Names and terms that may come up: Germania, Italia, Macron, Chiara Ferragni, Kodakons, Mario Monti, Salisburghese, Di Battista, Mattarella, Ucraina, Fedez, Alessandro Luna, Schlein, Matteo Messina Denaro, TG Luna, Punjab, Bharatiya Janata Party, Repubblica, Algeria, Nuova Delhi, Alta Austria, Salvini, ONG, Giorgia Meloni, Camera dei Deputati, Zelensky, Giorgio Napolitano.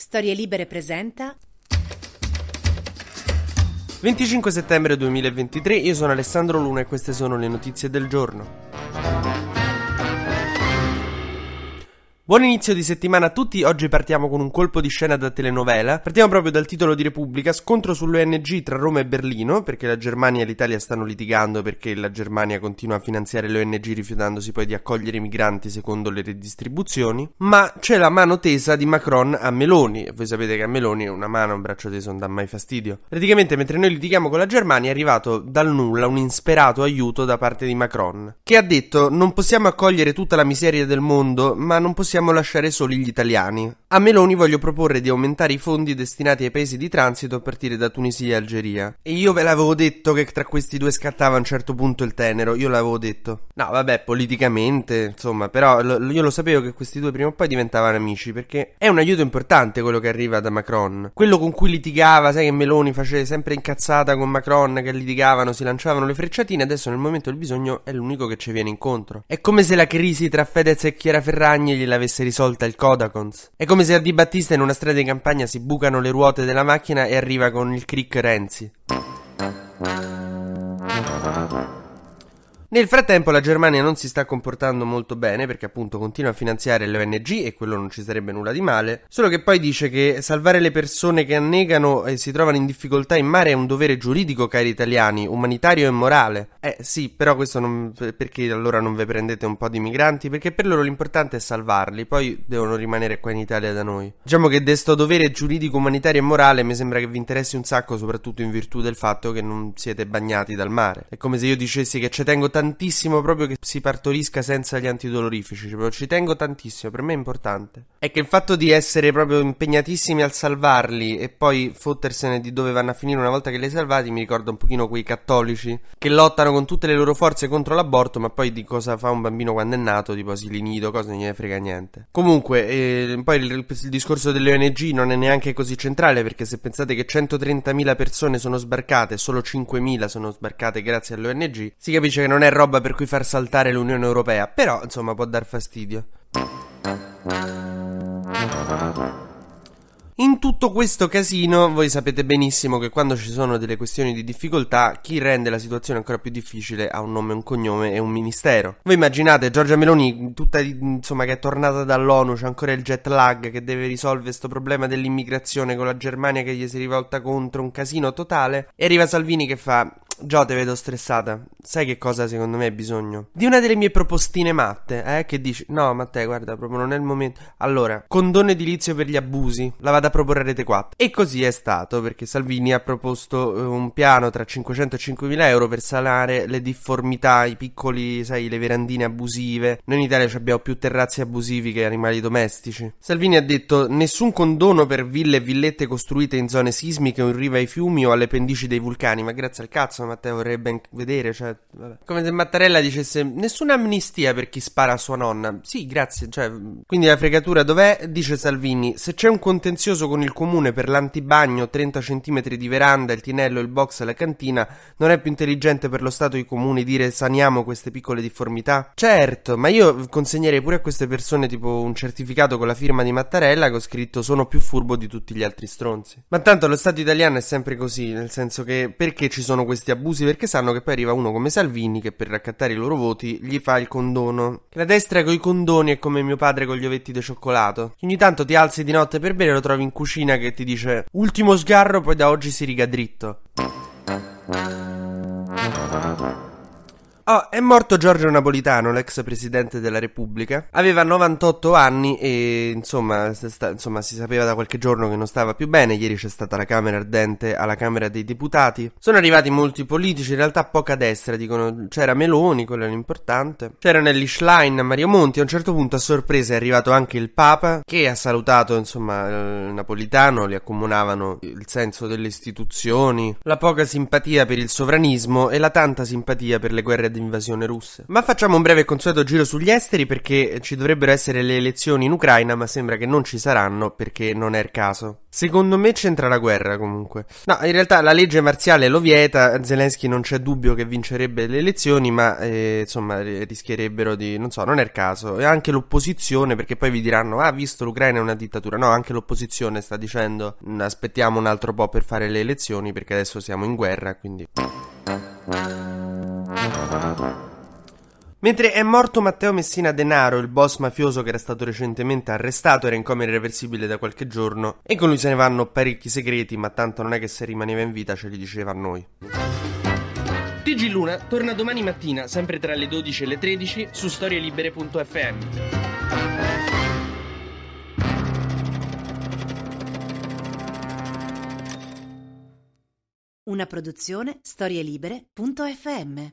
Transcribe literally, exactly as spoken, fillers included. Storie Libere presenta venticinque settembre duemilaventitré, io sono Alessandro Luna e queste sono le notizie del giorno. Buon inizio di settimana a tutti, oggi partiamo con un colpo di scena da telenovela. Partiamo proprio dal titolo di Repubblica, scontro sull'O N G tra Roma e Berlino, perché la Germania e l'Italia stanno litigando perché la Germania continua a finanziare le O N G rifiutandosi poi di accogliere i migranti secondo le redistribuzioni, ma c'è la mano tesa di Macron a Meloni, e voi sapete che a Meloni una mano e un braccio teso non dà mai fastidio. Praticamente mentre noi litighiamo con la Germania è arrivato dal nulla un insperato aiuto da parte di Macron, che ha detto non possiamo accogliere tutta la miseria del mondo, ma non possiamo lasciare soli gli italiani. A Meloni voglio proporre di aumentare i fondi destinati ai paesi di transito a partire da Tunisia e Algeria. E io ve l'avevo detto che tra questi due scattava a un certo punto il tenero, io l'avevo detto. No, vabbè, politicamente, insomma, però lo, io lo sapevo che questi due prima o poi diventavano amici, perché è un aiuto importante quello che arriva da Macron. Quello con cui litigava, sai che Meloni faceva sempre incazzata con Macron, che litigavano, si lanciavano le frecciatine, adesso nel momento del bisogno è l'unico che ci viene incontro. È come se la crisi tra Fedez e Chiara Ferragni gliela avesse risolta il Kodakons. È come se a Di Battista in una strada in campagna si bucano le ruote della macchina e arriva con il crick Renzi. Nel frattempo la Germania non si sta comportando molto bene, perché appunto continua a finanziare le O N G e quello non ci sarebbe nulla di male, solo che poi dice che salvare le persone che annegano e si trovano in difficoltà in mare è un dovere giuridico, cari italiani, umanitario e morale. Eh sì, però questo non... perché allora non ve prendete un po' di migranti? Perché per loro l'importante è salvarli, poi devono rimanere qua in Italia da noi. Diciamo che de sto dovere giuridico, umanitario e morale mi sembra che vi interessi un sacco, soprattutto in virtù del fatto che non siete bagnati dal mare. È come se io dicessi che ci tengo tantissimo proprio che si partorisca senza gli antidolorifici, cioè, ci tengo tantissimo, per me è importante. È che il fatto di essere proprio impegnatissimi al salvarli e poi fottersene di dove vanno a finire una volta che li hai salvati mi ricorda un pochino quei cattolici che lottano con tutte le loro forze contro l'aborto, ma poi di cosa fa un bambino quando è nato, tipo asili nido, cosa non gliene frega niente. Comunque eh, poi il, il discorso delle O N G non è neanche così centrale, perché se pensate che centotrentamila persone sono sbarcate, solo cinquemila sono sbarcate grazie alle O N G, si capisce che non è roba per cui far saltare l'Unione Europea, però insomma può dar fastidio. In tutto questo casino, voi sapete benissimo che quando ci sono delle questioni di difficoltà, chi rende la situazione ancora più difficile ha un nome, un cognome e un ministero. Voi immaginate Giorgia Meloni, tutta insomma che è tornata dall'ONU, c'è ancora il jet lag, che deve risolvere questo problema dell'immigrazione con la Germania che gli si è rivolta contro, un casino totale, e arriva Salvini che fa... Gio, te vedo stressata, sai che cosa secondo me hai bisogno? Di una delle mie propostine matte, eh, che dici, no Matteo guarda proprio non è il momento, allora condono edilizio per gli abusi, la vado a proporre a Rete quattro. E così è stato, perché Salvini ha proposto eh, un piano tra cinquecento e cinquemila euro per sanare le difformità, i piccoli, sai, le verandine abusive. Noi in Italia abbiamo più terrazzi abusivi che animali domestici. Salvini ha detto nessun condono per ville e villette costruite in zone sismiche o in riva ai fiumi o alle pendici dei vulcani, ma grazie al cazzo Matteo vorrebbe vedere, cioè, vabbè. Come se Mattarella dicesse nessuna amnistia per chi spara a sua nonna. Sì, grazie, cioè, quindi la fregatura dov'è? Dice Salvini, se c'è un contenzioso con il comune per l'antibagno, trenta centimetri di veranda, il tinello, il box, la cantina, non è più intelligente per lo Stato e i comuni dire saniamo queste piccole difformità? Certo, ma io consegnerei pure a queste persone tipo un certificato con la firma di Mattarella che ho scritto sono più furbo di tutti gli altri stronzi. Ma tanto lo Stato italiano è sempre così, nel senso che perché ci sono questi abusi? Perché sanno che poi arriva uno come Salvini che per raccattare i loro voti gli fa il condono. La destra con i condoni è come mio padre con gli ovetti di cioccolato. Ogni tanto ti alzi di notte per bere e lo trovi in cucina che ti dice ultimo sgarro, poi da oggi si riga dritto. Oh, è morto Giorgio Napolitano, l'ex presidente della Repubblica. Aveva novantotto anni e insomma, sta, insomma si sapeva da qualche giorno che non stava più bene. Ieri c'è stata la camera ardente alla Camera dei Deputati. Sono arrivati molti politici, in realtà poca destra, dicono c'era Meloni, quello era l'importante. C'erano gli Schlein, Mario Monti, a un certo punto a sorpresa è arrivato anche il Papa che ha salutato insomma eh, Napolitano, li accomunavano il senso delle istituzioni, la poca simpatia per il sovranismo e la tanta simpatia per le guerre di invasione russa. Ma facciamo un breve consueto giro sugli esteri, perché ci dovrebbero essere le elezioni in Ucraina, ma sembra che non ci saranno perché non è il caso. Secondo me c'entra la guerra comunque. No, in realtà la legge marziale lo vieta, Zelensky non c'è dubbio che vincerebbe le elezioni, ma eh, insomma rischierebbero di... non so, non è il caso. E anche l'opposizione, perché poi vi diranno, ah, visto l'Ucraina è una dittatura. No, anche l'opposizione sta dicendo, aspettiamo un altro po' per fare le elezioni perché adesso siamo in guerra, quindi... Mentre è morto Matteo Messina Denaro, il boss mafioso che era stato recentemente arrestato, era in coma irreversibile da qualche giorno e con lui se ne vanno parecchi segreti, ma tanto non è che se rimaneva in vita ce li diceva a noi. T G Luna torna domani mattina, sempre tra le dodici e le tredici, su storie libere punto effe emme. Una produzione storie libere punto effe emme